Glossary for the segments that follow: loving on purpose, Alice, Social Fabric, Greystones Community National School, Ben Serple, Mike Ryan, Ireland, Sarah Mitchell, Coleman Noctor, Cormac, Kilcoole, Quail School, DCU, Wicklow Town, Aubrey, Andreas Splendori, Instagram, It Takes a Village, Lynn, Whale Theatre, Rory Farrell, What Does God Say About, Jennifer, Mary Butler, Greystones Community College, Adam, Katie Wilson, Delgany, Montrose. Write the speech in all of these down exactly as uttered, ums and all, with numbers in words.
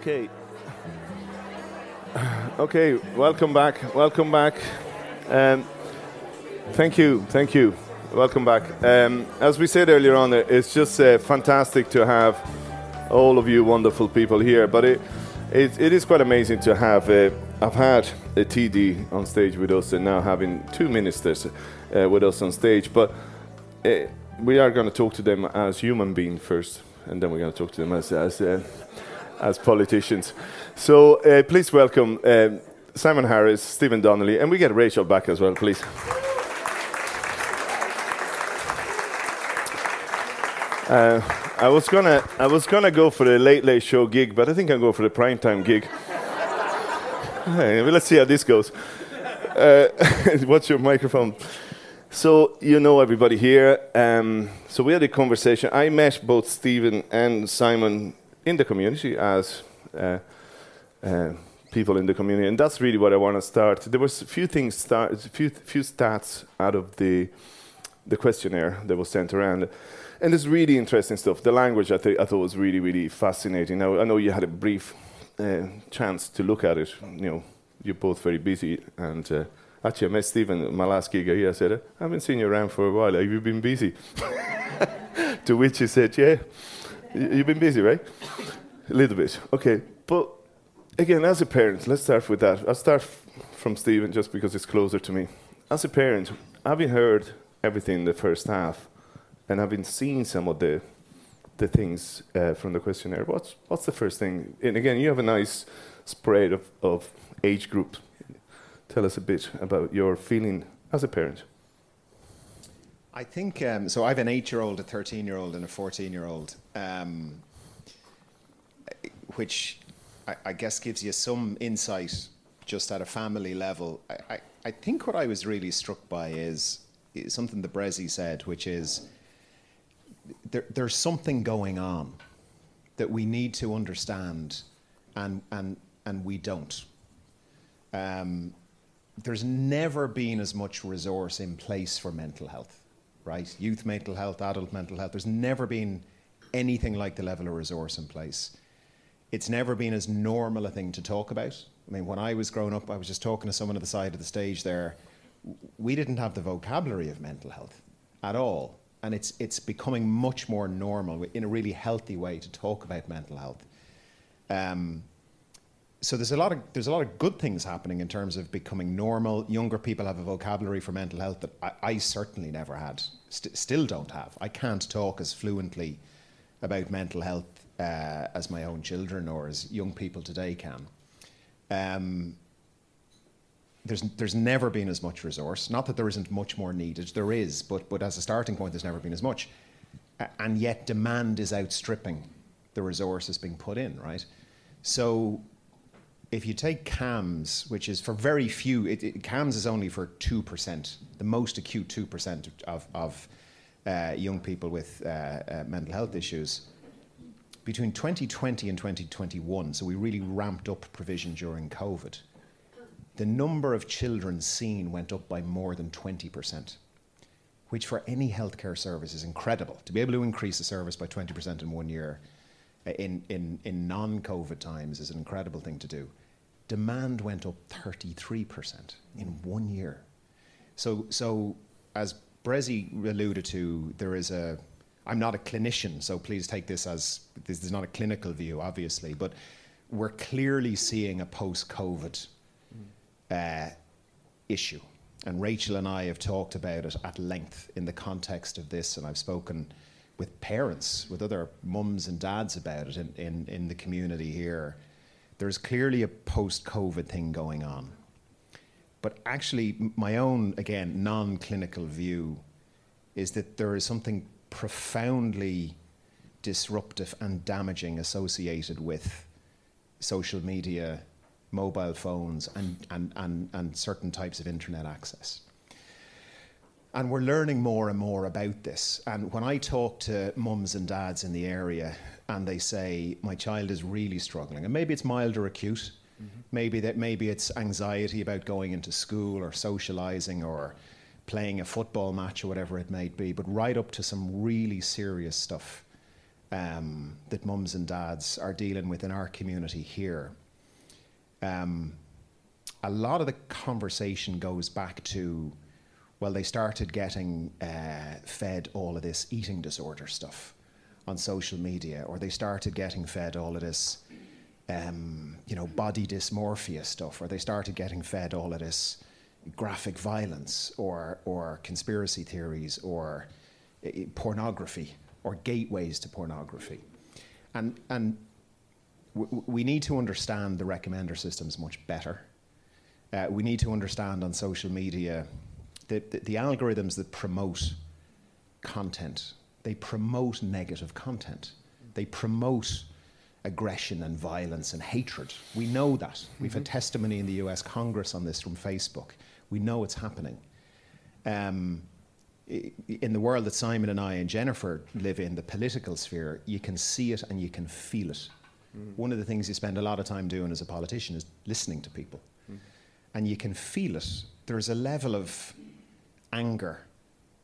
Okay. Okay, welcome back. Welcome back. Um, thank you. Thank you. Welcome back. Um, as we said earlier on, it's just uh, fantastic to have all of you wonderful people here. But it it, it is quite amazing to have. Uh, I've had a T D on stage with us, and now having two ministers uh, with us on stage. But uh, we are going to talk to them as human beings first, and then we're going to talk to them as as uh, as politicians. So uh, please welcome uh, Simon Harris, Stephen Donnelly, and we get Rachel back as well, please. Uh, I was gonna, I was gonna go for the late late show gig, but I think I'll go for the prime time gig. Hey, let's see how this goes. Uh, what's your microphone? So you know everybody here. Um, so we had a conversation. I met both Stephen and Simon in the community as uh, uh, people in the community, and that's really what I want to start. There was a few things, start, few few stats out of the the questionnaire that was sent around. And it's really interesting stuff. The language, I, th- I thought, was really, really fascinating. Now, I know you had a brief uh, chance to look at it. You know, you're both very busy. And uh, actually, I met Stephen my last gig here. I said, I haven't seen you around for a while. Have you been busy? To which he said, yeah. You've been busy, right? A little bit. Okay. But again, as a parent, let's start with that. I'll start f- from Stephen just because it's closer to me. As a parent, having heard everything in the first half, and I've been seeing some of the the things uh, from the questionnaire. What's what's the first thing? And again, you have a nice spread of, of age groups. Tell us a bit about your feeling as a parent. I think, um, so I have an eight-year-old, a thirteen-year-old, and a fourteen-year-old, um, which I, I guess gives you some insight just at a family level. I, I, I think what I was really struck by is, is something that Brezzi said, which is, There, there's something going on that we need to understand, and and and we don't. Um, there's never been as much resource in place for mental health, right? Youth mental health, adult mental health. There's never been anything like the level of resource in place. It's never been as normal a thing to talk about. I mean, when I was growing up, I was just talking to someone at the side of the stage there. We didn't have the vocabulary of mental health at all. And it's it's becoming much more normal in a really healthy way to talk about mental health. Um, so there's a lot of there's a lot of good things happening in terms of becoming normal. Younger people have a vocabulary for mental health that I, I certainly never had, st- still don't have. I can't talk as fluently about mental health uh, as my own children or as young people today can. Um, There's there's never been as much resource. Not that there isn't much more needed. There is, but but as a starting point, there's never been as much. A- and yet demand is outstripping the resource that's being put in, right? So if you take C A M S, which is for very few, it, it, C A M S is only for two percent, the most acute two percent of, of uh, young people with uh, uh, mental health issues. Between twenty twenty and twenty twenty-one, so we really ramped up provision during COVID, the number of children seen went up by more than twenty percent, which for any healthcare service is incredible. To be able to increase the service by twenty percent in one year in, in, in non-COVID times is an incredible thing to do. Demand went up thirty-three percent in one year. So, so as Brezzi alluded to, there is a, I'm not a clinician, so please take this as, this is not a clinical view, obviously, but we're clearly seeing a post-COVID Uh, issue. And Rachel and I have talked about it at length in the context of this, and I've spoken with parents, with other mums and dads about it in, in, in the community here. There's clearly a post-COVID thing going on. But actually, my own, again, non-clinical view is that there is something profoundly disruptive and damaging associated with social media, mobile phones, and, and, and, and certain types of internet access. And we're learning more and more about this. And when I talk to mums and dads in the area and they say, my child is really struggling, and maybe it's mild or acute, mm-hmm. maybe that maybe it's anxiety about going into school or socializing or playing a football match or whatever it may be, but right up to some really serious stuff. um, that mums and dads are dealing with in our community here, um, a lot of the conversation goes back to, well, they started getting uh, fed all of this eating disorder stuff on social media, or they started getting fed all of this, um, you know, body dysmorphia stuff, or they started getting fed all of this graphic violence, or or conspiracy theories, or uh, pornography, or gateways to pornography. And, and w- we need to understand the recommender systems much better. Uh, we need to understand on social media the, the, the algorithms that promote content. They promote negative content. They promote aggression and violence and hatred. We know that. Mm-hmm. We've had testimony in the U S Congress on this from Facebook. We know it's happening. Um, in the world that Simon and I and Jennifer live in, the political sphere, you can see it and you can feel it. Mm. One of the things you spend a lot of time doing as a politician is listening to people. Mm. And you can feel it. There's a level of anger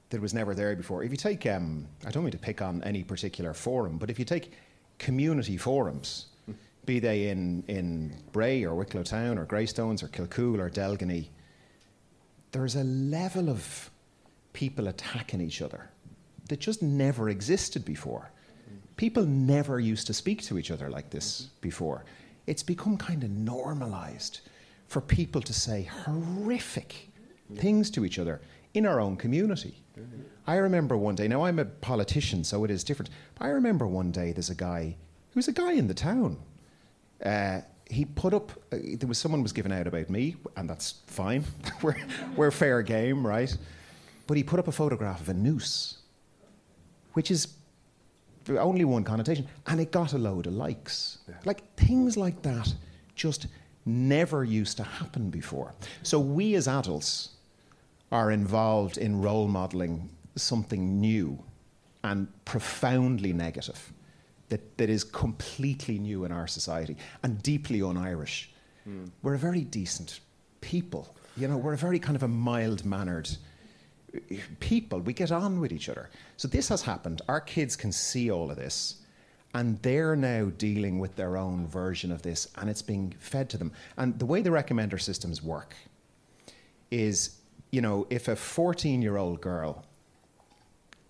that was never there before. If you take, um, I don't mean to pick on any particular forum, but if you take community forums, mm. be they in, in Bray or Wicklow Town or Greystones or Kilcoole or Delgany, there's a level of people attacking each other that just never existed before. Mm. People never used to speak to each other like this mm-hmm. before. It's become kind of normalized for people to say horrific mm. things to each other in our own community. Mm-hmm. I remember one day, now I'm a politician, so it is different, but I remember one day there's a guy, who's a guy in the town. Uh, he put up, uh, there was someone was giving out about me, and that's fine. we're, we're fair game, right? But he put up a photograph of a noose, which is only one connotation, and it got a load of likes. Yeah. Like, things like that just never used to happen before. So we as adults are involved in role modeling something new and profoundly negative that, that is completely new in our society and deeply un-Irish. Mm. We're a very decent people. You know, we're a very kind of a mild-mannered people. We get on with each other. So this has happened. Our kids can see all of this, and they're now dealing with their own version of this, and it's being fed to them. And the way the recommender systems work is, you know, if a fourteen-year-old girl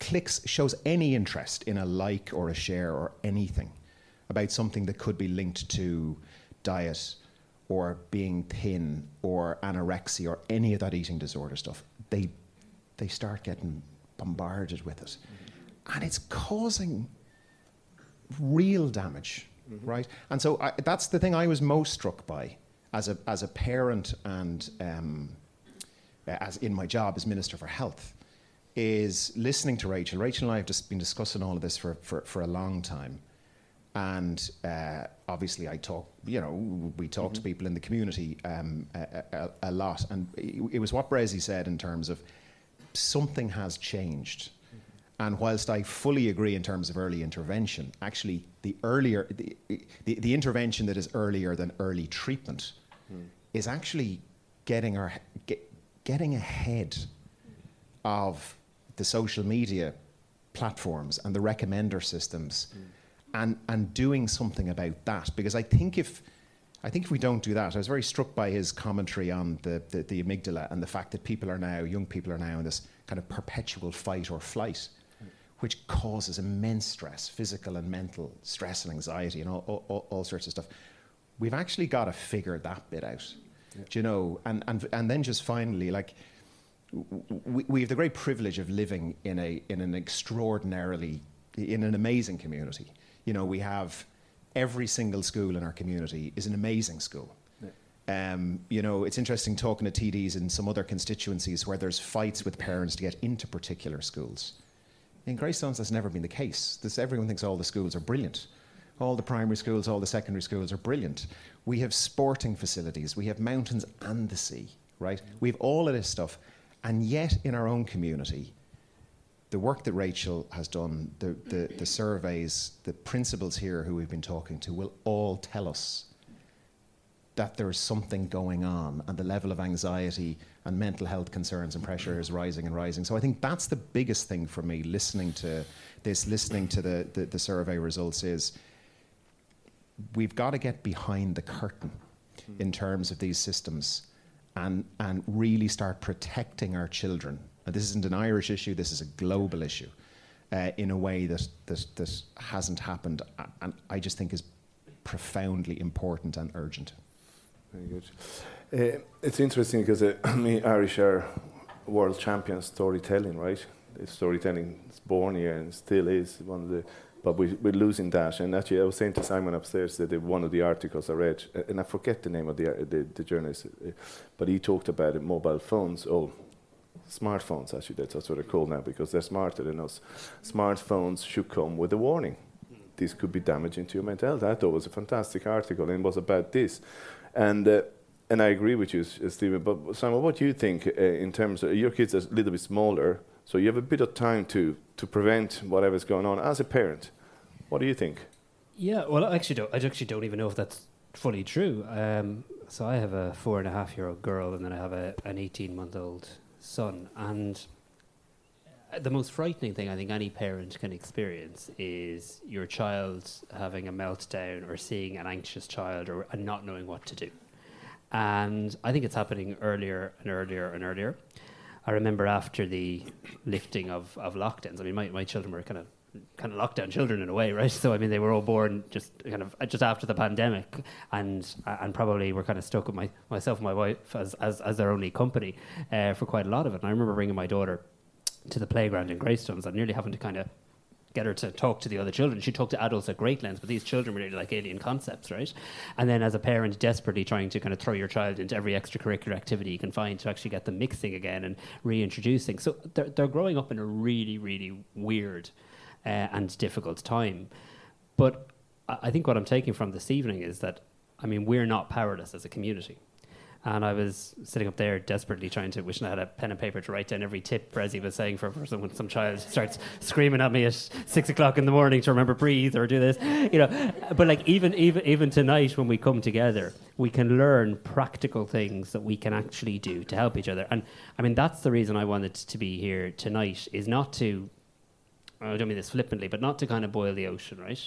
clicks, shows any interest in a like or a share or anything about something that could be linked to diet or being thin or anorexia or any of that eating disorder stuff, they they start getting bombarded with it. And it's causing real damage, mm-hmm. right? And so I, that's the thing I was most struck by as a as a parent and... Um, as in my job as Minister for Health, is listening to Rachel. Rachel and I have just been discussing all of this for, for, for a long time. And uh, obviously I talk, you know, we talk mm-hmm. to people in the community um, a, a, a lot. And it, it was what Brezzi said in terms of something has changed. Mm-hmm. And whilst I fully agree in terms of early intervention, actually the earlier, the, the, the intervention that is earlier than early treatment mm. is actually getting our... Get, getting ahead of the social media platforms and the recommender systems mm. and, and doing something about that. Because I think if I think if we don't do that, I was very struck by his commentary on the, the, the amygdala and the fact that people are now, young people are now in this kind of perpetual fight or flight, mm. which causes immense stress, physical and mental stress and anxiety and all, all, all sorts of stuff. We've actually got to figure that bit out. Yeah. Do you know, and, and and then just finally, like, we, we have the great privilege of living in a in an extraordinarily, in an amazing community. You know, we have every single school in our community is an amazing school. Yeah. Um, you know, it's interesting talking to T Ds in some other constituencies where there's fights with parents to get into particular schools. In Greystones, that's never been the case. This, everyone thinks all the schools are brilliant. All the primary schools, all the secondary schools are brilliant. We have sporting facilities. We have mountains and the sea, right? We have all of this stuff. And yet in our own community, the work that Rachel has done, the, the, the surveys, the principals here who we've been talking to will all tell us that there is something going on, and the level of anxiety and mental health concerns and pressure is rising and rising. So I think that's the biggest thing for me, listening to this, listening to the, the, the survey results, is we've got to get behind the curtain mm. in terms of these systems and, and really start protecting our children. Now, this isn't an Irish issue, this is a global issue uh, in a way that, that, that hasn't happened, and I just think is profoundly important and urgent. Very good. Uh, it's interesting because uh, the Irish are world champions storytelling, right? Storytelling is born here and still is one of the, but we, we're losing that. And actually, I was saying to Simon upstairs that one of the articles I read, and I forget the name of the the, the journalist, but he talked about it, mobile phones, oh, smartphones actually, that's, that's what they're called now because they're smarter than us. Smartphones should come with a warning. This could be damaging to your mental health. I thought it was a fantastic article, and it was about this. And uh, and I agree with you, Stephen, but Simon, what do you think uh, in terms of your kids are a little bit smaller, so you have a bit of time to, to prevent whatever's going on as a parent. What do you think? Yeah, well, I actually don't, I actually don't even know if that's fully true. Um, so I have a four and a half year old girl, and then I have a, an eighteen month old son. And the most frightening thing I think any parent can experience is your child having a meltdown or seeing an anxious child or and not knowing what to do. And I think it's happening earlier and earlier and earlier. I remember after the lifting of, of lockdowns, I mean, my, my children were kind of kind of lockdown children in a way, right? So, I mean, they were all born just kind of just after the pandemic and and probably were kind of stuck with my myself and my wife as, as, as their only company uh, for quite a lot of it. And I remember bringing my daughter to the playground in Greystones and nearly having to kind of get her to talk to the other children. She talked to adults at great lengths, but these children were really like alien concepts, right? And then as a parent, desperately trying to kind of throw your child into every extracurricular activity you can find to actually get them mixing again and reintroducing. So they're, they're growing up in a really, really weird uh, and difficult time. But I think what I'm taking from this evening is that, I mean, we're not powerless as a community. And I was sitting up there desperately trying to, wishing I had a pen and paper to write down every tip Brezzy was saying for, for someone, some child starts screaming at me at six o'clock in the morning to remember breathe or do this, you know. But like even even even tonight when we come together, we can learn practical things that we can actually do to help each other. And I mean, that's the reason I wanted to be here tonight, is not to, I don't mean this flippantly, but not to kind of boil the ocean, right?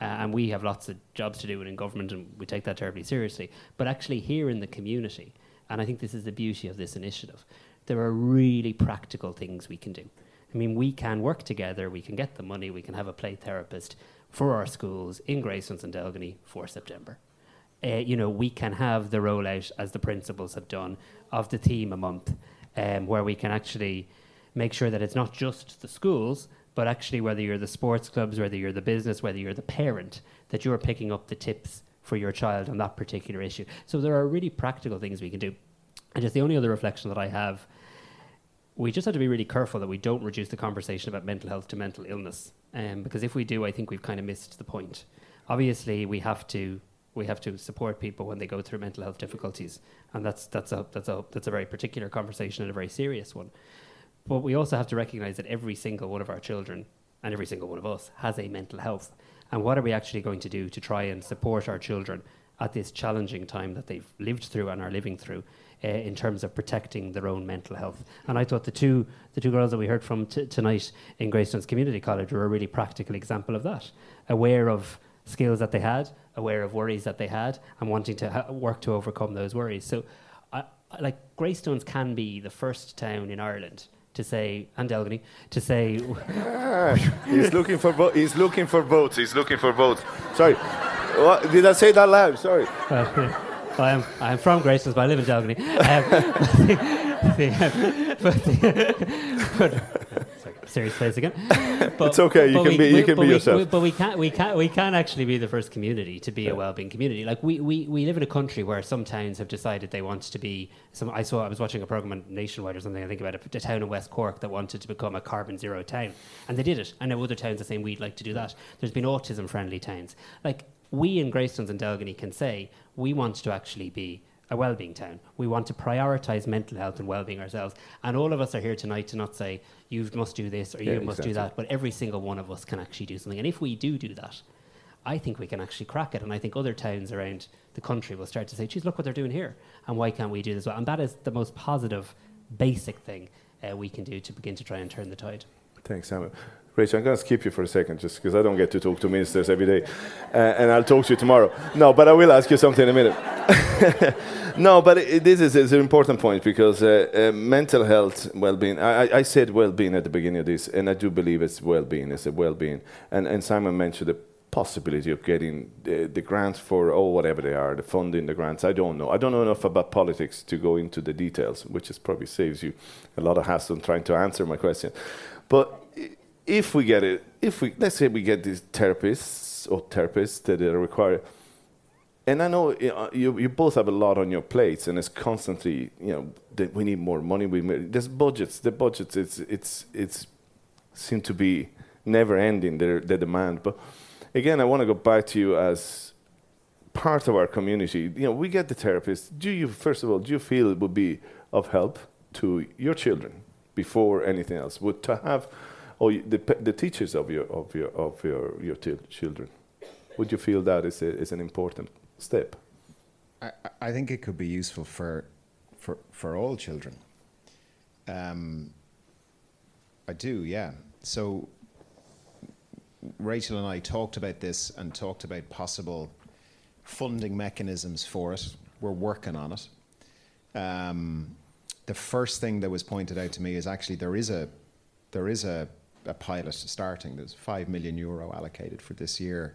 Uh, and we have lots of jobs to do in government, and we take that terribly seriously. But actually here in the community, and I think this is the beauty of this initiative, there are really practical things we can do. I mean, we can work together, we can get the money, we can have a play therapist for our schools in Greystones and Delgany for September. Uh, you know, we can have the rollout, as the principals have done, of the theme a month, um, where we can actually make sure that it's not just the schools, but actually whether you're the sports clubs, whether you're the business, whether you're the parent, that you're picking up the tips for your child on that particular issue. So there are really practical things we can do. And just the only other reflection that I have, we just have to be really careful that we don't reduce the conversation about mental health to mental illness. Um, because if we do, I think we've kind of missed the point. Obviously, we have to we have to support people when they go through mental health difficulties. And that's that's a that's a that's a very particular conversation and a very serious one. But we also have to recognise that every single one of our children and every single one of us has a mental health. And what are we actually going to do to try and support our children at this challenging time that they've lived through and are living through uh, in terms of protecting their own mental health? And I thought the two the two girls that we heard from t- tonight in Greystones Community College were a really practical example of that, aware of skills that they had, aware of worries that they had, and wanting to ha- work to overcome those worries. So I, I, like Greystones can be the first town in Ireland to say, and Delgany, to say... he's looking for votes, he's looking for votes, he's looking for votes. Sorry, what? Did I say that loud? Sorry. Well, well, I'm, I'm from Greystones, but I live in Delgany. Um, the, um, but the, but, sorry, serious face again. But, it's okay, you can we, be, you we, can be we, yourself. We, but we can, we, can, we can actually be the first community to be yeah. a wellbeing community. Like, we, we, we live in a country where some towns have decided they want to be... Some, I saw I was watching a programme nationwide or something, I think, about a, a town in West Cork that wanted to become a carbon zero town. And they did it. And now other towns are saying, we'd like to do that. There's been autism-friendly towns. Like, we in Greystones and Delgany can say, we want to actually be a wellbeing town. We want to prioritise mental health and wellbeing ourselves. And all of us are here tonight to not say, you must do this or yeah, you must exactly. do that. But every single one of us can actually do something. And if we do do that, I think we can actually crack it. And I think other towns around the country will start to say, geez, look what they're doing here. And why can't we do this? And that is the most positive, basic thing uh, we can do to begin to try and turn the tide. Thanks, Simon. Rachel, I'm going to skip you for a second, just because I don't get to talk to ministers every day. Uh, and I'll talk to you tomorrow. No, but I will ask you something in a minute. No, but it, this is, is an important point, because uh, uh, mental health, well-being, I, I said well-being at the beginning of this, and I do believe it's well-being, it's a well-being. And, and Simon mentioned the possibility of getting the, the grants for, oh, whatever they are, the funding, the grants, I don't know. I don't know enough about politics to go into the details, which is probably saves you a lot of hassle trying to answer my question. But if we get it, if we, let's say we get these therapists or therapists that are required, and I know uh, you, you both have a lot on your plates, and it's constantly, you know, that we need more money. We need, there's budgets. The budgets, it's it's it's seem to be never ending. Their their demand. But again, I want to go back to you as part of our community. You know, we get the therapists. Do you first of all, do you feel it would be of help to your children before anything else? Would to have or the, the teachers of your of your of your your children, would you feel that is a, is an important step? I, I think it could be useful for for for all children. Um, I do, yeah. So Rachel and I talked about this and talked about possible funding mechanisms for it. We're working on it. Um, the first thing that was pointed out to me is actually there is a there is a a pilot starting. There's five million euro allocated for this year.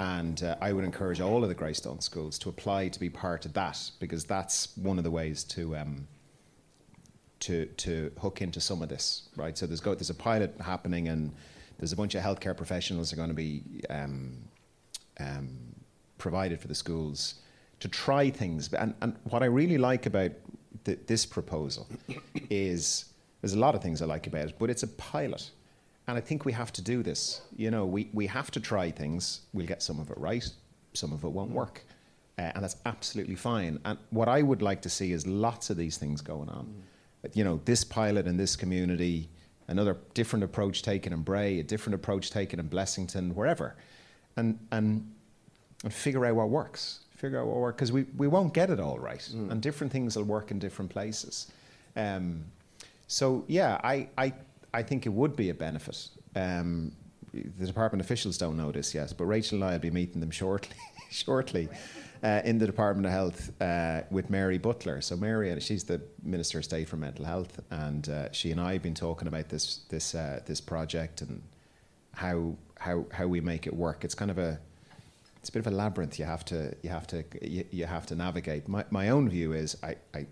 And uh, I would encourage all of the Greystones schools to apply to be part of that, because that's one of the ways to um, to to hook into some of this, right? So there's go, there's a pilot happening, and there's a bunch of healthcare professionals that are going to be um, um, provided for the schools to try things. And, and what I really like about th- this proposal is there's a lot of things I like about it, but it's a pilot. And I think we have to do this. You know, we, we have to try things. We'll get some of it right. Some of it won't work. Uh, and that's absolutely fine. And what I would like to see is lots of these things going on. Mm. You know, this pilot in this community, another different approach taken in Bray, a different approach taken in Blessington, wherever. And and, and figure out what works. Figure out what works. Because we, we won't get it all right. Mm. And different things will work in different places. Um, so, yeah, I... I I think it would be a benefit. Um, the department officials don't know this yet, but Rachel and I will be meeting them shortly, shortly, uh, in the Department of Health uh, with Mary Butler. So Mary, she's the Minister of State for Mental Health, and uh, she and I have been talking about this this uh, this project and how how how we make it work. It's kind of a it's a bit of a labyrinth. You have to you have to you, you have to navigate. My my own view is I, I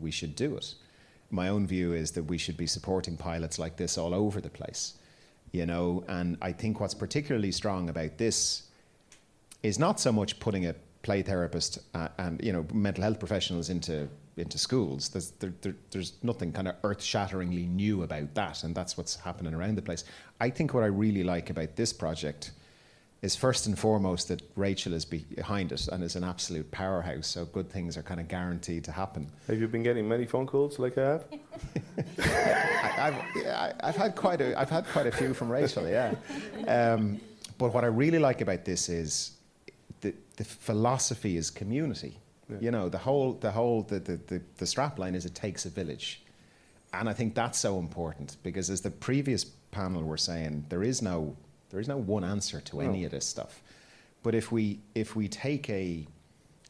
we should do it. My own view is that we should be supporting pilots like this all over the place, you know. And I think what's particularly strong about this is not so much putting a play therapist uh, and, you know, mental health professionals into into schools. There's there, there, there's nothing kind of earth-shatteringly new about that, and that's what's happening around the place. I think what I really like about this project is first and foremost that Rachel is behind it and is an absolute powerhouse, so good things are kind of guaranteed to happen. Have you been getting many phone calls like I have? I, I've, yeah, I've had quite a, I've had quite a few from Rachel, yeah. Um, but what I really like about this is the, the philosophy is community. Yeah. You know, the whole, the whole, the the, the, the strapline is it takes a village. And I think that's so important, because as the previous panel were saying, there is no There is no one answer to any no. of this stuff. But if we if we take a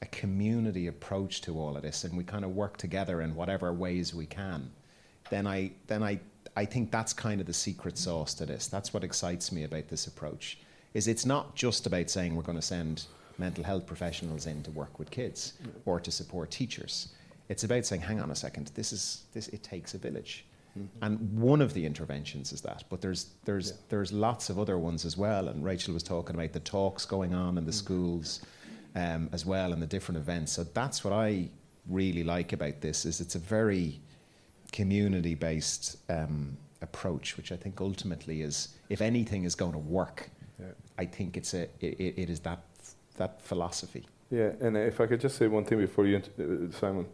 a community approach to all of this and we kind of work together in whatever ways we can, then I then I, I think that's kind of the secret sauce to this. That's what excites me about this approach, is it's not just about saying we're going to send mental health professionals in to work with kids mm. or to support teachers. It's about saying, hang on a second, this is this it takes a village. Mm-hmm. And one of the interventions is that, but there's there's yeah. there's lots of other ones as well. And Rachel was talking about the talks going on in the mm-hmm. schools um, as well, and the different events. So that's what I really like about this, is it's a very community-based um, approach, which I think ultimately is, if anything is going to work, yeah. I think it's a it, it is that that philosophy. Yeah, and if I could just say one thing before you, uh, Simon.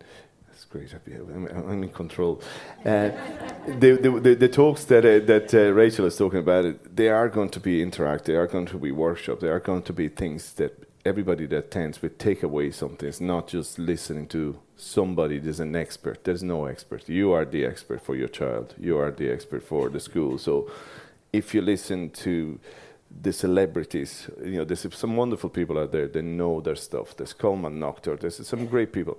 It's great. I'm in control. Uh, the, the, the, the talks that uh, that uh, Rachel is talking about, they are going to be interactive. They are going to be workshops. They are going to be things that everybody that attends will take away something. It's not just listening to somebody that's an expert. There's no expert. You are the expert for your child. You are the expert for the school. So if you listen to the celebrities, you know, there's some wonderful people out there that know their stuff. There's Coleman Noctor. There's some great people.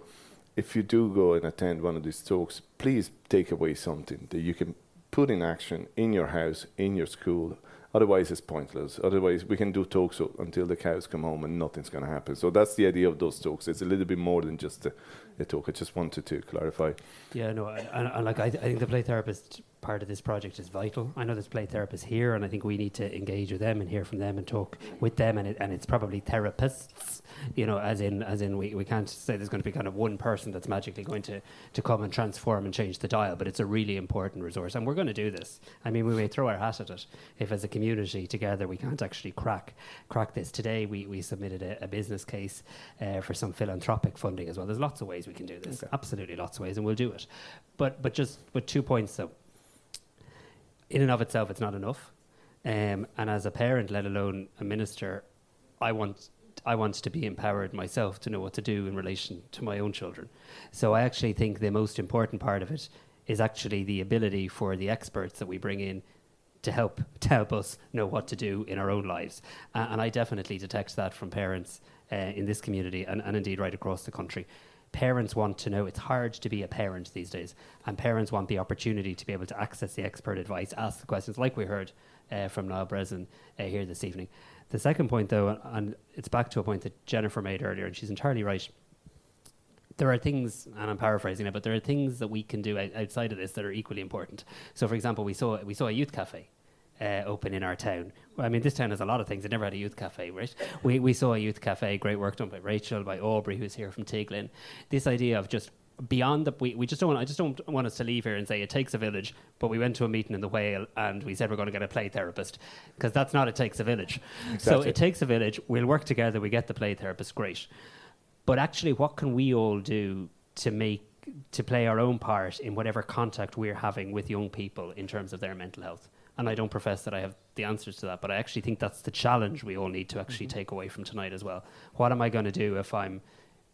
If you do go and attend one of these talks, please take away something that you can put in action in your house, in your school. Otherwise, it's pointless. Otherwise, we can do talks until the cows come home and nothing's going to happen. So that's the idea of those talks. It's a little bit more than just a, a talk. I just wanted to clarify. Yeah, no, and, and like I, th- I think the play therapist part of this project is vital. I know there's play therapists here, and I think we need to engage with them and hear from them and talk with them. And it, and it's probably therapists, you know, as in as in we, we can't say there's going to be kind of one person that's magically going to, to come and transform and change the dial. But it's a really important resource, and we're going to do this. I mean, we may throw our hat at it if, as a community together, we can't actually crack crack this. Today, we we submitted a, a business case uh, for some philanthropic funding as well. There's lots of ways we can do this. Okay. Absolutely, lots of ways, and we'll do it. But but just with two points though. In and of itself, it's not enough. Um, and as a parent, let alone a minister, I want I want to be empowered myself to know what to do in relation to my own children. So I actually think the most important part of it is actually the ability for the experts that we bring in to help, to help us know what to do in our own lives. Uh, and I definitely detect that from parents uh, in this community and, and indeed right across the country. Parents want to know. It's hard to be a parent these days, and parents want the opportunity to be able to access the expert advice, ask the questions, like we heard uh, from Niall Breslin uh, here this evening. The second point, though, and it's back to a point that Jennifer made earlier, and she's entirely right. There are things, and I'm paraphrasing it, but there are things that we can do outside of this that are equally important. So, for example, we saw we saw a youth cafe Uh, open in our town. I mean, this town has a lot of things. It never had a youth cafe, right? We we saw a youth cafe, great work done by Rachel, by Aubrey, who's here from Tiglin. This idea of just beyond the, we, we just don't want, I just don't want us to leave here and say it takes a village, but we went to a meeting in the Whale and we said we're going to get a play therapist, because that's not it takes a village. Exactly. So it takes a village, we'll work together, we get the play therapist, great. But actually, what can we all do to make to play our own part in whatever contact we're having with young people in terms of their mental health? And I don't profess that I have the answers to that, but I actually think that's the challenge we all need to actually mm-hmm. take away from tonight as well. What am I going to do if I'm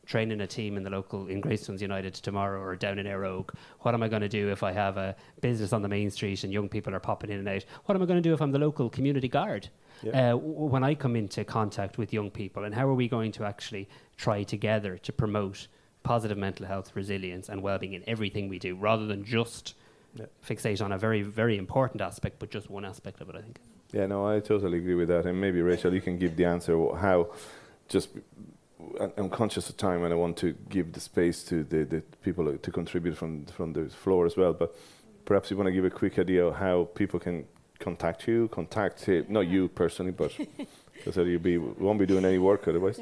training a team in the local, in Greystones United tomorrow or down in Arrow? What am I going to do if I have a business on the main street and young people are popping in and out? What am I going to do if I'm the local community guard? Yeah. Uh, w- when I come into contact with young people, and how are we going to actually try together to promote positive mental health, resilience and well-being in everything we do, rather than just Yeah. fixate on a very, very important aspect, but just one aspect of it, I think. Yeah, no, I totally agree with that. And maybe, Rachel, you can give the answer how, just, I'm conscious of time and I want to give the space to the, the people to contribute from, from the floor as well, but perhaps you want to give a quick idea of how people can contact you, contact, uh, not you personally, but because you'll be, won't be doing any work otherwise.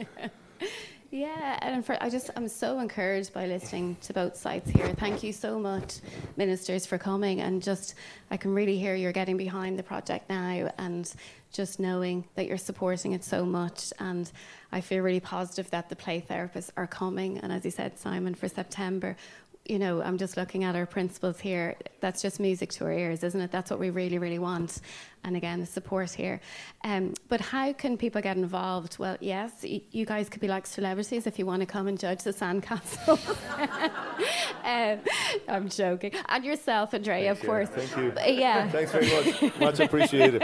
Yeah, and for, I just, I'm so encouraged by listening to both sides here. Thank you so much, ministers, for coming. And just, I can really hear you're getting behind the project now, and just knowing that you're supporting it so much. And I feel really positive that the play therapists are coming. And as you said, Simon, for September, you know, I'm just looking at our principals here. That's just music to our ears, isn't it? That's what we really, really want. And again, the support here. Um, but how can people get involved? Well, yes, y- you guys could be like celebrities if you want to come and judge the sandcastle. um, I'm joking. And yourself, Andrea, Thanks, of course. Yeah. Thank you. But, yeah. Thanks very much. Much appreciated.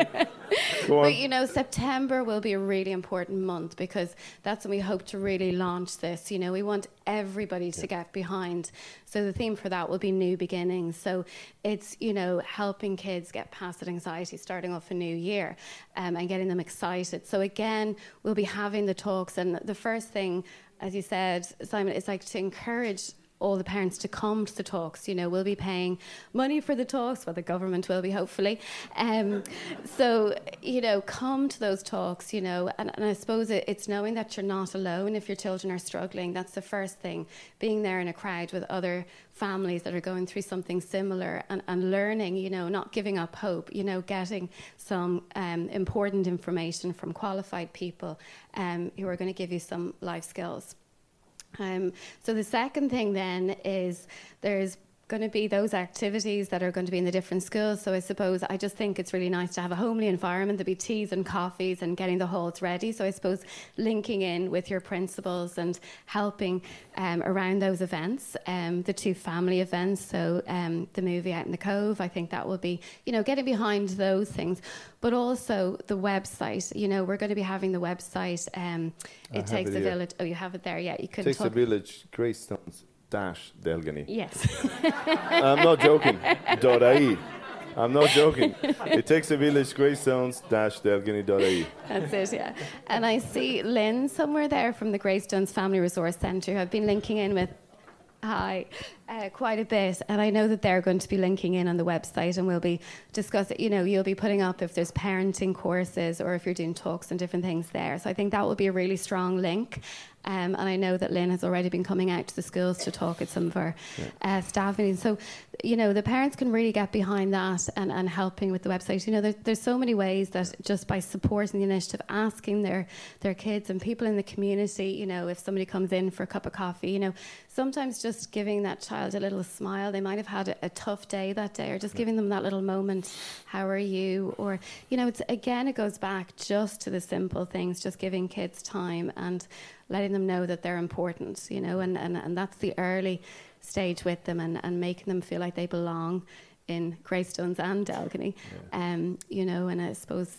Go on. But, you know, September will be a really important month, because that's when we hope to really launch this. You know, we want everybody to yeah. get behind. So the theme for that will be new beginnings. So it's, you know, helping kids get past that anxiety, starting off a new year um, and getting them excited. So again, we'll be having the talks, and the first thing, as you said, Simon, is like to encourage all the parents to come to the talks. You know, we'll be paying money for the talks, well, the government will be, hopefully. Um, so, you know, come to those talks, you know, and, and I suppose it, it's knowing that you're not alone if your children are struggling. That's the first thing, being there in a crowd with other families that are going through something similar, and, and learning, you know, not giving up hope, you know, getting some um, important information from qualified people um, who are going to give you some life skills. Um, so the second thing then is there's going to be those activities that are going to be in the different schools. So I suppose I just think it's really nice to have a homely environment. There'll be teas and coffees and getting the halls ready. So I suppose linking in with your principals and helping um, around those events, um, the two family events, so um, the movie out in the Cove, I think that will be, you know, getting behind those things. But also the website, you know, we're going to be having the website, um, It Takes a Village. Oh, you have it there, yeah. You can It Takes a Village, Greystones dash Delgany. Yes. I'm not joking. Dot I E. I'm not joking. It Takes a Village, Greystones dash Delgany dot I E. That's it, yeah. And I see Lynn somewhere there from the Greystones Family Resource Center, who I've been linking in with Hi, uh, quite a bit, and I know that they're going to be linking in on the website, and we'll be discussing, you know, you'll be putting up if there's parenting courses or if you're doing talks and different things there. So I think that will be a really strong link, um, and I know that Lynn has already been coming out to the schools to talk at some of our yeah. uh, staff meetings. So, you know, the parents can really get behind that and, and helping with the website. You know, there, there's so many ways that just by supporting the initiative, asking their, their kids and people in the community, you know, if somebody comes in for a cup of coffee, you know, sometimes just giving that child a little smile. They might have had a, a tough day that day, or just giving them that little moment, how are you? Or, you know, it's again, it goes back just to the simple things, just giving kids time and letting them know that they're important, you know, and, and, and that's the early stage with them, and, and making them feel like they belong in Greystones and Delgany, yeah. um, you know, and I suppose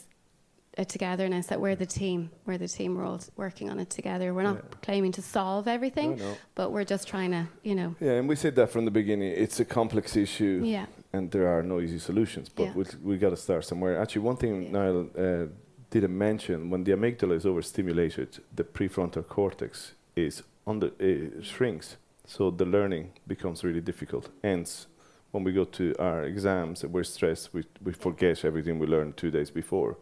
a togetherness that we're the team, we're the team, we're all working on it together. We're not yeah. claiming to solve everything, no, no. but we're just trying to, you know. Yeah, and we said that from the beginning, it's a complex issue yeah. and there are no easy solutions, but yeah. we'll, we've got to start somewhere. Actually, one thing yeah. Niall uh, didn't mention, when the amygdala is overstimulated, the prefrontal cortex is under, uh, shrinks, so the learning becomes really difficult. Hence, when we go to our exams, we're stressed, we, we forget everything we learned two days before.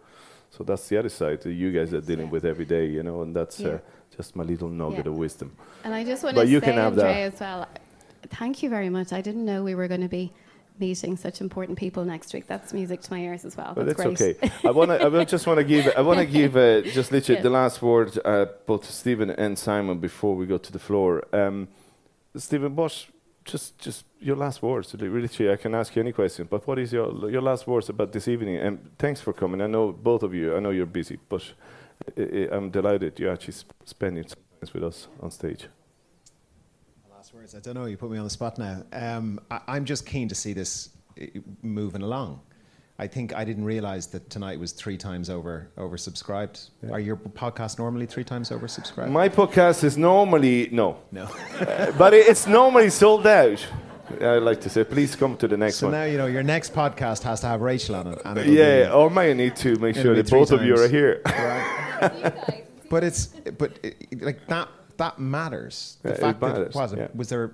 So that's the other side that you guys are dealing yeah. with every day, you know, and that's yeah. uh, just my little nugget yeah. of wisdom. And I just want to say, Andre, as well, thank you very much. I didn't know we were going to be meeting such important people next week. That's music to my ears as well. Well, that's great. Okay. I want to. I just want to give. I want to give uh, just literally yeah. the last word uh, both to Stephen and Simon before we go to the floor. Um, Stephen Bosch, just just your last words. Literally, I can ask you any question, but what is your your last words about this evening? And thanks for coming. I know both of you. I know you're busy, but I, I, I'm delighted you're actually sp- spending some time with us on stage. I don't know, you put me on the spot now. Um, I, I'm just keen to see this uh, moving along. I think I didn't realise that tonight was three times over oversubscribed. Yeah. Are your podcasts normally three times oversubscribed? My podcast is normally, no. No. uh, but it, it's normally sold out. I'd like to say, please come to the next so one. So now, you know, your next podcast has to have Rachel on it. And yeah, be, or may I need to make sure that both times. Of you are here. Right. but it's, but it, like that, That matters. The yeah, fact it matters. That it wasn't. Yeah. Was there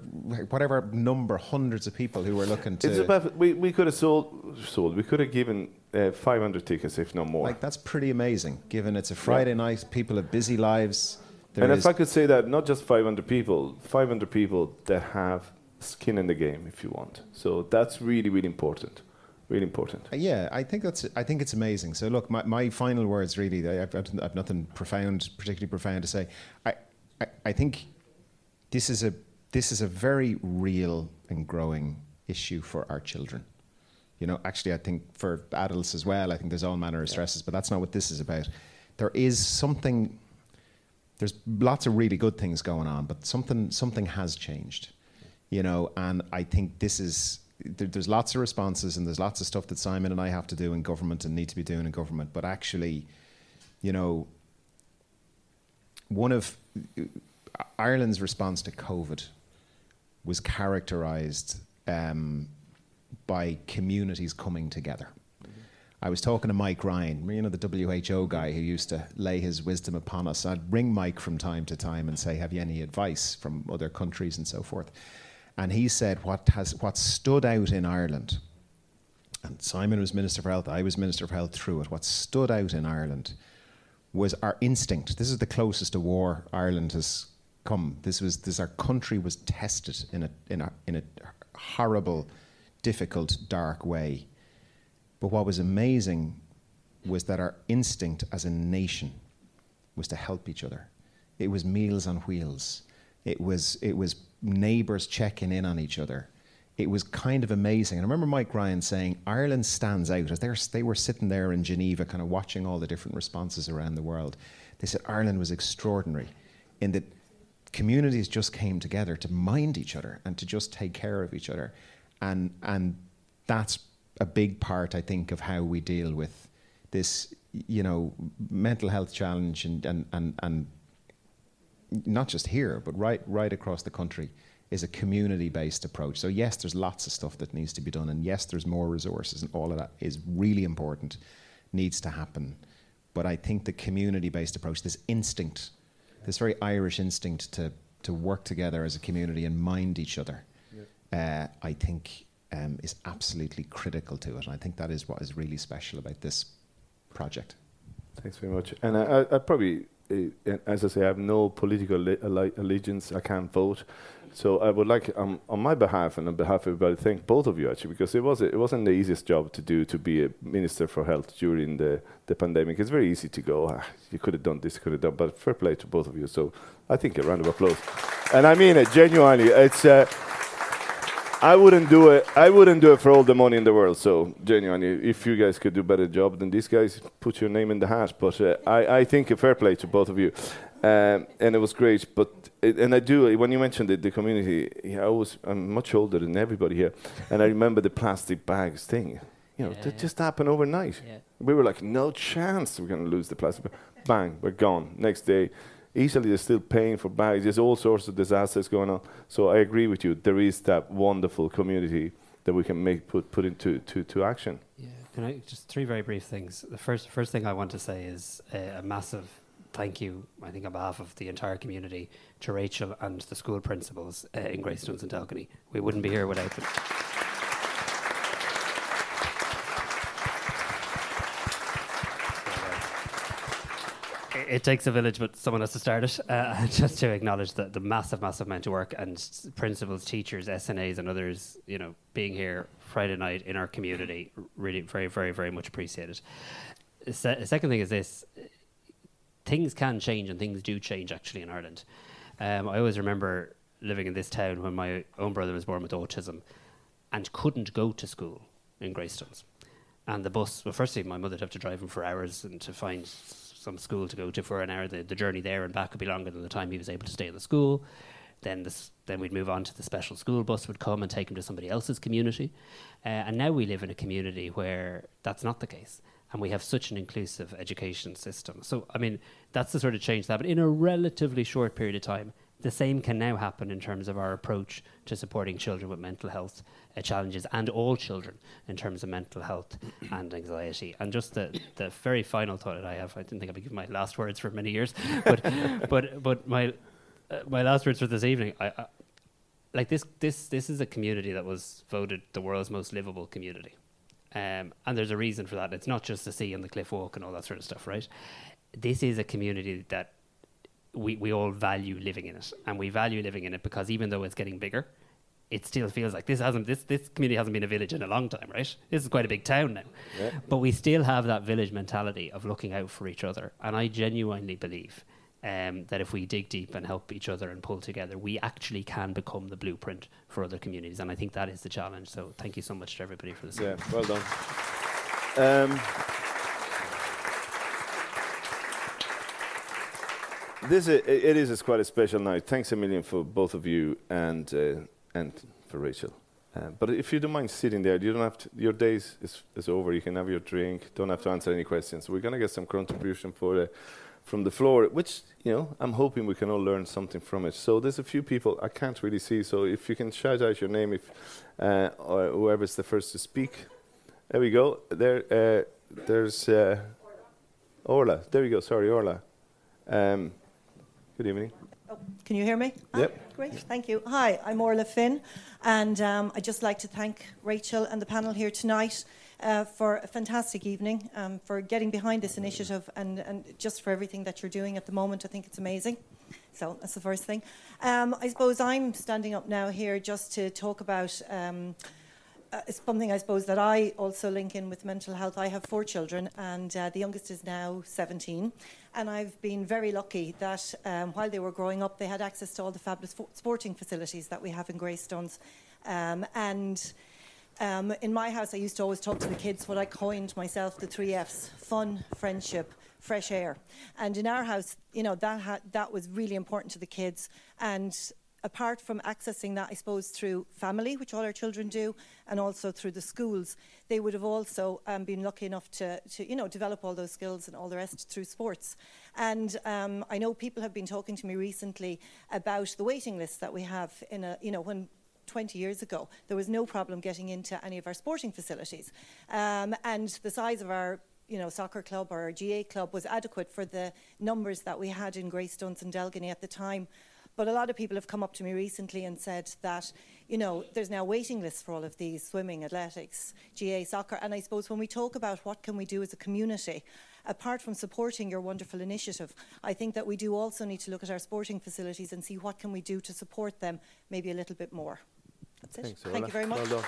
whatever number, hundreds of people who were looking to... It's about, we, we could have sold, sold, we could have given uh, five hundred tickets, if not more. Like, that's pretty amazing, given it's a Friday yeah. night, people have busy lives. There and if I could say that, not just five hundred people, five hundred people that have skin in the game, if you want. So that's really, really important. Really important. Uh, yeah, I think that's. I think it's amazing. So look, my, my final words, really, I have, I have nothing profound, particularly profound to say. I. I think this is a this is a very real and growing issue for our children. You know, actually, I think for adults as well, I think there's all manner of stresses, but that's not what this is about. There is something, there's lots of really good things going on, but something something has changed, you know, and I think this is, there, there's lots of responses and there's lots of stuff that Simon and I have to do in government and need to be doing in government, but actually, you know, one of Ireland's response to COVID was characterised um, by communities coming together. Mm-hmm. I was talking to Mike Ryan, you know, the W H O guy who used to lay his wisdom upon us. I'd ring Mike from time to time and say, have you any advice from other countries and so forth? And he said, what has what stood out in Ireland, and Simon was Minister for Health, I was Minister for Health through it, what stood out in Ireland was our instinct. This is the closest to war Ireland has come. This was this our country was tested in a in a in a horrible, difficult, dark way. But what was amazing was that our instinct as a nation was to help each other. It was meals on wheels. It was it was neighbours checking in on each other. it was kind of amazing. And I remember Mike Ryan saying, Ireland stands out. As they're, they were sitting there in Geneva kind of watching all the different responses around the world, they said Ireland was extraordinary in that communities just came together to mind each other and to just take care of each other. And and that's a big part, I think, of how we deal with this, you know, mental health challenge and and, and, and not just here, but right right across the country, is a community-based approach. So yes, there's lots of stuff that needs to be done, and yes, there's more resources, and all of that is really important, needs to happen. But I think the community-based approach, this instinct, this very Irish instinct to to work together as a community and mind each other, yeah. uh, I think um, is absolutely critical to it. And I think that is what is really special about this project. Thanks very much. And I, I, I probably, uh, as I say, I have no political li- alli- allegiance. I can't vote. So I would like, um, on my behalf and on behalf of everybody, thank both of you, actually, because it, was a, it wasn't the easiest job to do, to be a Minister for Health during the, the pandemic. It's very easy to go, ah, you could have done this, you could have done, but fair play to both of you. So I think a round of applause. And I mean it, genuinely. It's uh, I wouldn't do it I wouldn't do it for all the money in the world. So genuinely, if you guys could do a better job than these guys, put your name in the hat. But uh, I, I think a fair play to both of you. Um, and it was great, but it, and I do. When you mentioned the, the community, yeah, I was I'm much older than everybody here, and I remember the plastic bags thing. You know, yeah, that yeah. just happened overnight. Yeah. We were like, no chance, we're gonna lose the plastic. Bang, we're gone. Next day, Italy is still paying for bags. There's all sorts of disasters going on. So I agree with you. There is that wonderful community that we can make put put into to, to action. Yeah, can I just three very brief things? The first first thing I want to say is uh, a massive thank you, I think, on behalf of the entire community, to Rachel and the school principals uh, in Greystones and Delgany. We wouldn't be here without them. It takes a village, but someone has to start it. Uh, just to acknowledge the, the massive, massive amount of work, and s- principals, teachers, S N As and others, you know, being here Friday night in our community, really very, very, very much appreciated. Se- second thing is this. Things can change, and things do change, actually, in Ireland. Um, I always remember living in this town when my own brother was born with autism and couldn't go to school in Greystones. And the bus, well, firstly, my mother would have to drive him for hours, and to find s- some school to go to for an hour, the, the journey there and back would be longer than the time he was able to stay in the school. Then this, then we'd move on to the special school bus would come and take him to somebody else's community. Uh, and now we live in a community where that's not the case. And we have such an inclusive education system. So, I mean, that's the sort of change that happened in a relatively short period of time. The same can now happen in terms of our approach to supporting children with mental health uh, challenges, and all children in terms of mental health and anxiety. And just the, the very final thought that I have, I didn't think I'd be giving my last words for many years, but but but my uh, my last words for this evening, I, I, like this this this is a community that was voted the world's most livable community. Um, and there's a reason for that. It's not just the sea and the cliff walk and all that sort of stuff, right? This is a community that we, we all value living in it. And we value living in it because even though it's getting bigger, it still feels like this hasn't this, this community hasn't been a village in a long time, right? This is quite a big town now. Yeah. But we still have that village mentality of looking out for each other. And I genuinely believe um, that if we dig deep and help each other and pull together, we actually can become the blueprint for other communities, and I think that is the challenge. So thank you so much to everybody for this. Yeah, well done. Um, this I- it is quite a special night. Thanks a million for both of you, and uh, and for Rachel. Uh, but if you don't mind sitting there, you don't have to, your days is, is over. You can have your drink. Don't have to answer any questions. We're gonna get some contribution for the. Uh, from the floor, which, you know, I'm hoping we can all learn something from it. So there's a few people I can't really see, so if you can shout out your name, if uh, or whoever's the first to speak. There we go. There, uh, there's uh, Orla. There we go. Sorry, Orla. Um, good evening. Oh, can you hear me? Yep. Ah, great. Thank you. Hi, I'm Orla Finn, and um, I'd just like to thank Rachel and the panel here tonight. Uh, for a fantastic evening, um, for getting behind this initiative, and, and just for everything that you're doing at the moment. I think it's amazing. So that's the first thing. Um, I suppose I'm standing up now here just to talk about um, uh, something, I suppose, that I also link in with mental health. I have four children, and uh, the youngest is now seventeen. And I've been very lucky that um, while they were growing up, they had access to all the fabulous fo- sporting facilities that we have in Greystones. Um, and um, in my house, I used to always talk to the kids what I coined myself the three F's: fun, friendship, fresh air. And in our house, you know, that ha- that was really important to the kids. And apart from accessing that, I suppose, through family, which all our children do, and also through the schools, they would have also um, been lucky enough to, to, you know, develop all those skills and all the rest through sports. And um, I know people have been talking to me recently about the waiting lists that we have in a, you know, when twenty years ago, there was no problem getting into any of our sporting facilities. Um, and the size of our you know, soccer club or our G A club was adequate for the numbers that we had in Greystones and Delgany at the time. But a lot of people have come up to me recently and said that, you know, there's now waiting lists for all of these: swimming, athletics, G A, soccer. And I suppose when we talk about what can we do as a community, apart from supporting your wonderful initiative, I think that we do also need to look at our sporting facilities and see what can we do to support them maybe a little bit more. That's it. Thanks, Thank you very much. Well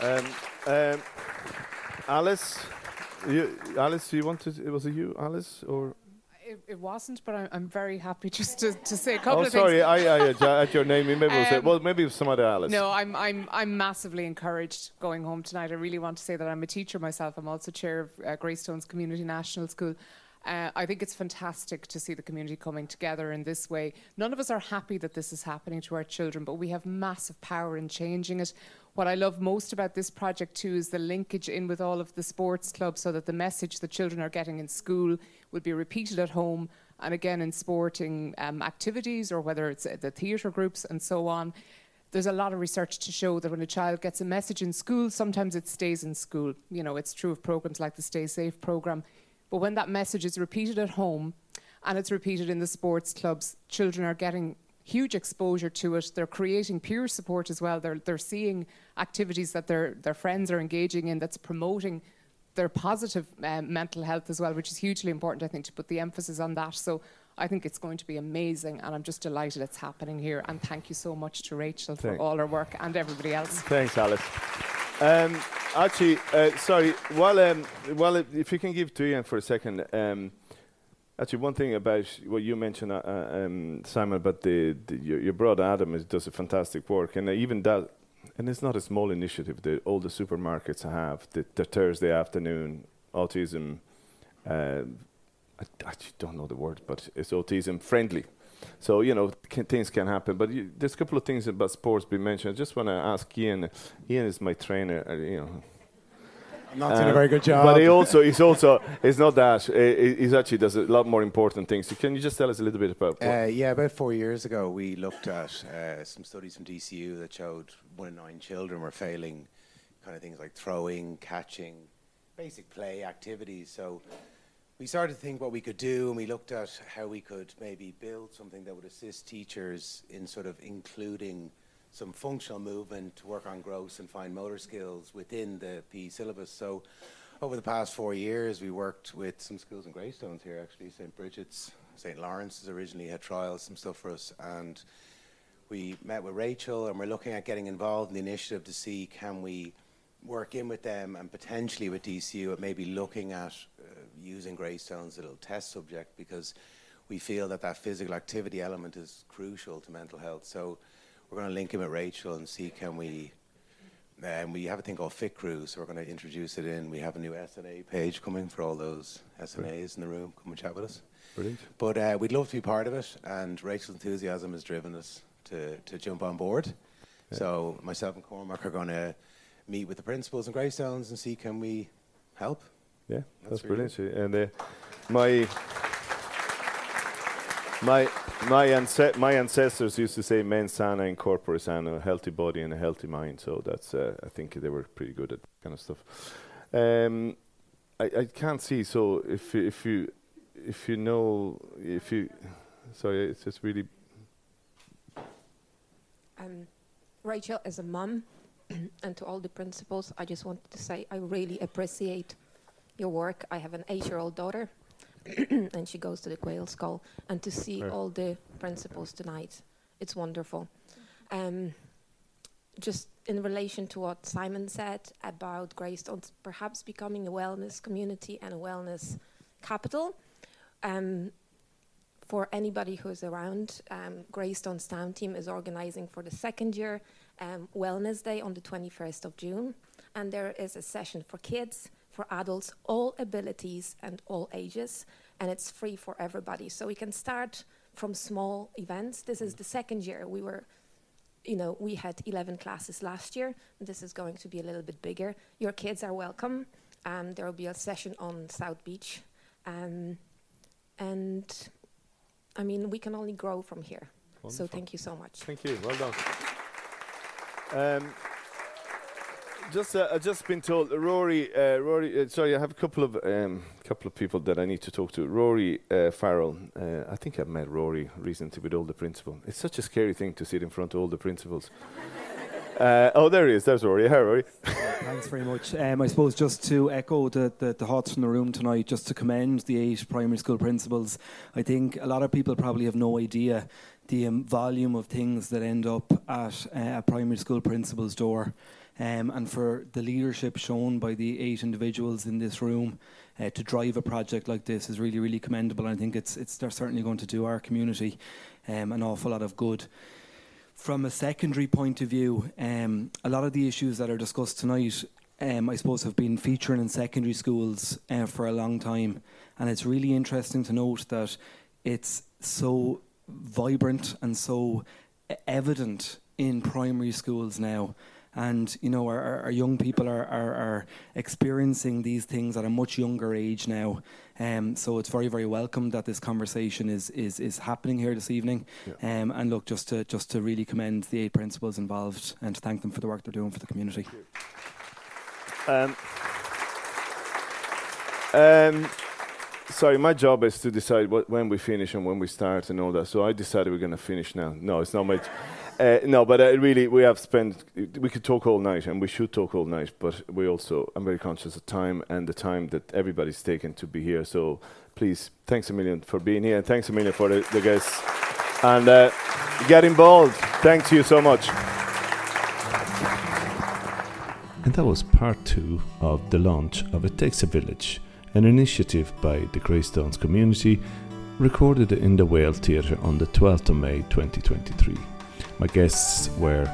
done. Um, um, Alice, you, Alice, you wanted, was it you, Alice, or... It, it wasn't, but I'm, I'm very happy just to, to say a couple oh, of sorry. things. Oh, sorry, I had your name. Maybe it was um, well, maybe it was some other Alice. No, I'm I'm I'm massively encouraged going home tonight. I really want to say that I'm a teacher myself. I'm also chair of uh, Greystones Community National School. Uh, I think it's fantastic to see the community coming together in this way. None of us are happy that this is happening to our children, but we have massive power in changing it. What I love most about this project too is the linkage in with all of the sports clubs, so that the message the children are getting in school would be repeated at home and again in sporting um, activities, or whether it's the theatre groups and so on. There's a lot of research to show that when a child gets a message in school, sometimes it stays in school. You know, it's true of programs like the Stay Safe programme. But when that message is repeated at home and it's repeated in the sports clubs, children are getting huge exposure to it. They're creating peer support as well. They're they're seeing activities that their their friends are engaging in that's promoting their positive um, mental health as well, which is hugely important, I think, to put the emphasis on that. So I think it's going to be amazing, and I'm just delighted it's happening here. And thank you so much to Rachel Thanks. for all her work and everybody else. Thanks, Alice. Um, actually, uh, sorry, while, um, while if you can give to Ian for a second. Um, Actually, one thing about what you mentioned, uh, um, Simon, but the, the, your, your brother Adam is, does a fantastic work, and uh, even that, and it's not a small initiative that all the supermarkets have. The, the Thursday afternoon autism, uh, I actually don't know the word, but it's autism friendly. So you know can, things can happen. But you, there's a couple of things about sports being mentioned. I just want to ask Ian. Ian is my trainer. Uh, you know. I'm not um, doing a very good job. But he also, he's also, it's not that. He, he's actually does a lot more important things. So can you just tell us a little bit about uh, yeah, about four years ago, we looked at uh, some studies from D C U that showed one in nine children were failing kind of things like throwing, catching, basic play activities. So we started to think what we could do, and we looked at how we could maybe build something that would assist teachers in sort of including some functional movement to work on gross and fine motor skills within the P E syllabus. So over the past four years, we worked with some schools in Greystones here, actually, Saint Bridget's, Saint Lawrence's originally had trials, some stuff for us, and we met with Rachel, and we're looking at getting involved in the initiative to see can we work in with them and potentially with D C U at maybe looking at uh, using Greystones as a little test subject, because we feel that that physical activity element is crucial to mental health. So we're going to link him with Rachel and see can we, and um, we have a thing called Fit Crew, so we're going to introduce it in. We have a new S N A page coming for all those S N As in the room. Come and chat with us. Brilliant. But uh, we'd love to be part of it, and Rachel's enthusiasm has driven us to, to jump on board. Yeah. So myself and Cormac are going to meet with the principals and Greystones and see can we help. Yeah, that's, that's brilliant. And uh, my... My my, ance- my ancestors used to say mens sana in corpore sano, a healthy body and a healthy mind. So that's uh, I think they were pretty good at that kind of stuff. Um, I, I can't see. So if if you if you know if you sorry, it's just really. Um, Rachel, as a mum, and to all the principals, I just wanted to say I really appreciate your work. I have an eight-year-old daughter. And she goes to the Quail School, and to see right. all the principals tonight, it's wonderful. Um, just in relation to what Simon said about Greystones perhaps becoming a wellness community and a wellness capital, um, for anybody who's around, um, Greystones Town Team is organising for the second year um, Wellness Day on the twenty-first of June. And there is a session for kids, for adults, all abilities and all ages. And it's free for everybody. So we can start from small events. This is the second year. We were, you know, we had eleven classes last year. This is going to be a little bit bigger. Your kids are welcome. Um, there will be a session on South Beach. Um, and, I mean, we can only grow from here. Wonderful. So thank you so much. Thank you. Well done. Um, Just, uh, I've just been told, uh, Rory. Uh, Rory, uh, sorry, I have a couple of um, couple of people that I need to talk to. Rory uh, Farrell. Uh, I think I've met Rory recently with all the principals. It's such a scary thing to sit in front of all the principals. uh, oh, there he is. There's Rory. Hi, Rory. Thanks very much. Um, I suppose just to echo the, the, the thoughts from the room tonight, just to commend the eight primary school principals. I think a lot of people probably have no idea the um, volume of things that end up at uh, a primary school principal's door. Um, and for the leadership shown by the eight individuals in this room uh, to drive a project like this is really, really commendable. And I think it's it's they're certainly going to do our community um, an awful lot of good. From a secondary point of view, um, a lot of the issues that are discussed tonight, um, I suppose, have been featuring in secondary schools uh, for a long time. And it's really interesting to note that it's so vibrant and so evident in primary schools now. And, you know, our, our young people are, are, are experiencing these things at a much younger age now. Um, so it's very, very welcome that this conversation is is, is happening here this evening. Yeah. Um, and look, just to just to really commend the eight principals involved and to thank them for the work they're doing for the community. Um, um, sorry, my job is to decide what, when we finish and when we start and all that. So I decided we're going to finish now. No, it's not my... T- Uh, no, but uh, really, we have spent, we could talk all night, and we should talk all night, but we also, I'm very conscious of time and the time that everybody's taken to be here. So please, thanks a million for being here, and thanks a million for the, the guests. And uh, get involved. Thanks you so much. And that was part two of the launch of It Takes a Village, an initiative by the Greystones community, recorded in the Whale Theatre on the twelfth of May twenty twenty-three. My guests were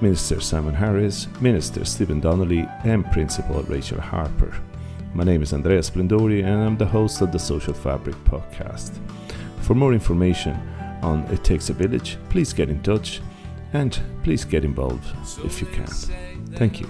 Minister Simon Harris, Minister Stephen Donnelly, and Principal Rachel Harper. My name is Andreas Splendori, and I'm the host of the Social Fabric podcast. For more information on It Takes a Village, please get in touch, and please get involved if you can. Thank you.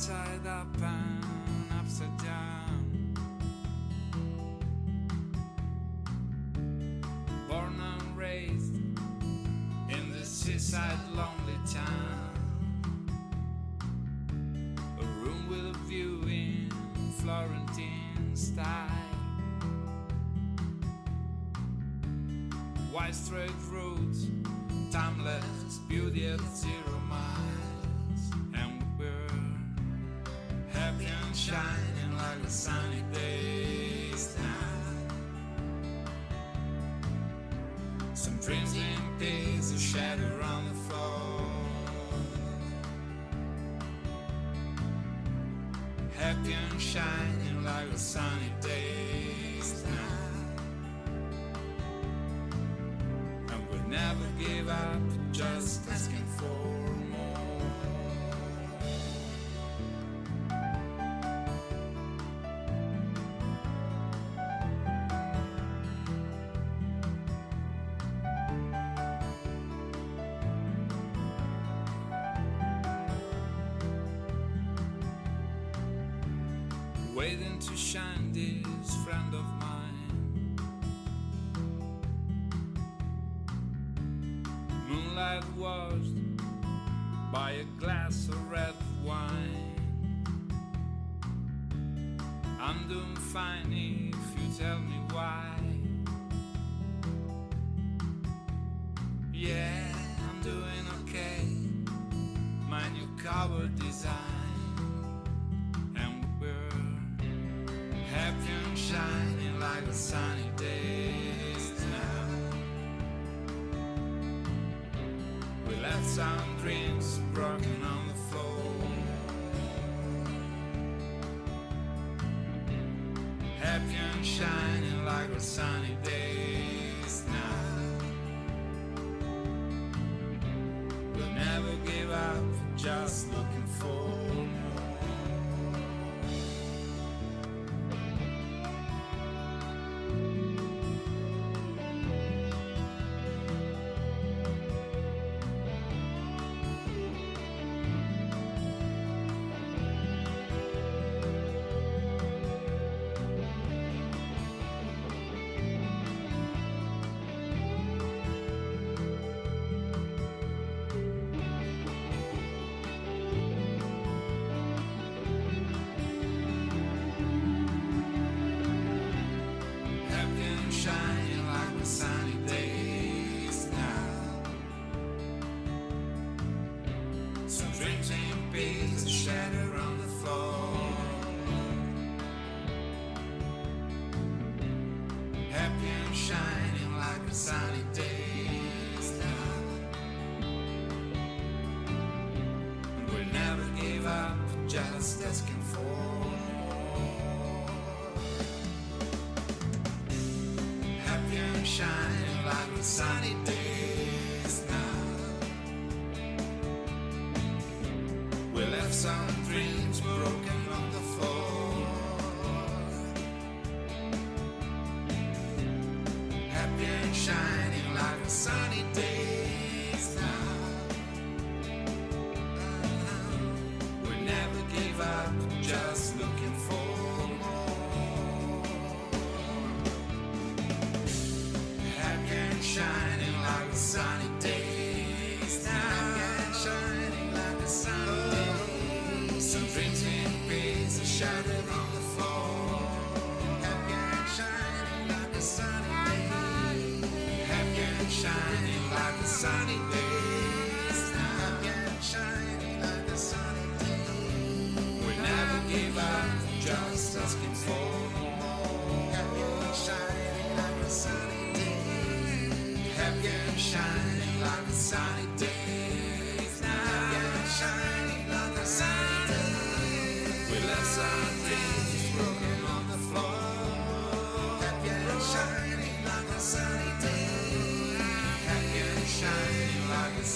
Upside up and upside down, born and raised in the seaside lonely town, a room with a view in Florentine style, wide straight roads, timeless beauty at zero miles, and we're happy and shining like a sunny day's time. Some dreams in peace, a shadow on the floor. Happy and shining like a sunny day's time. And we'll never give up, just asking for. Waiting to shine, this friend of mine, daylight washed by a glass of red wine. I'm doing fine if you tell me why. Yeah, I'm doing okay. My new cover design, and we're happy and shining like the sunny days now. We left some dreams broken on the floor. Happy and shining like the sunny days now. We'll never give up, just looking for more.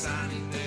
Sunny day.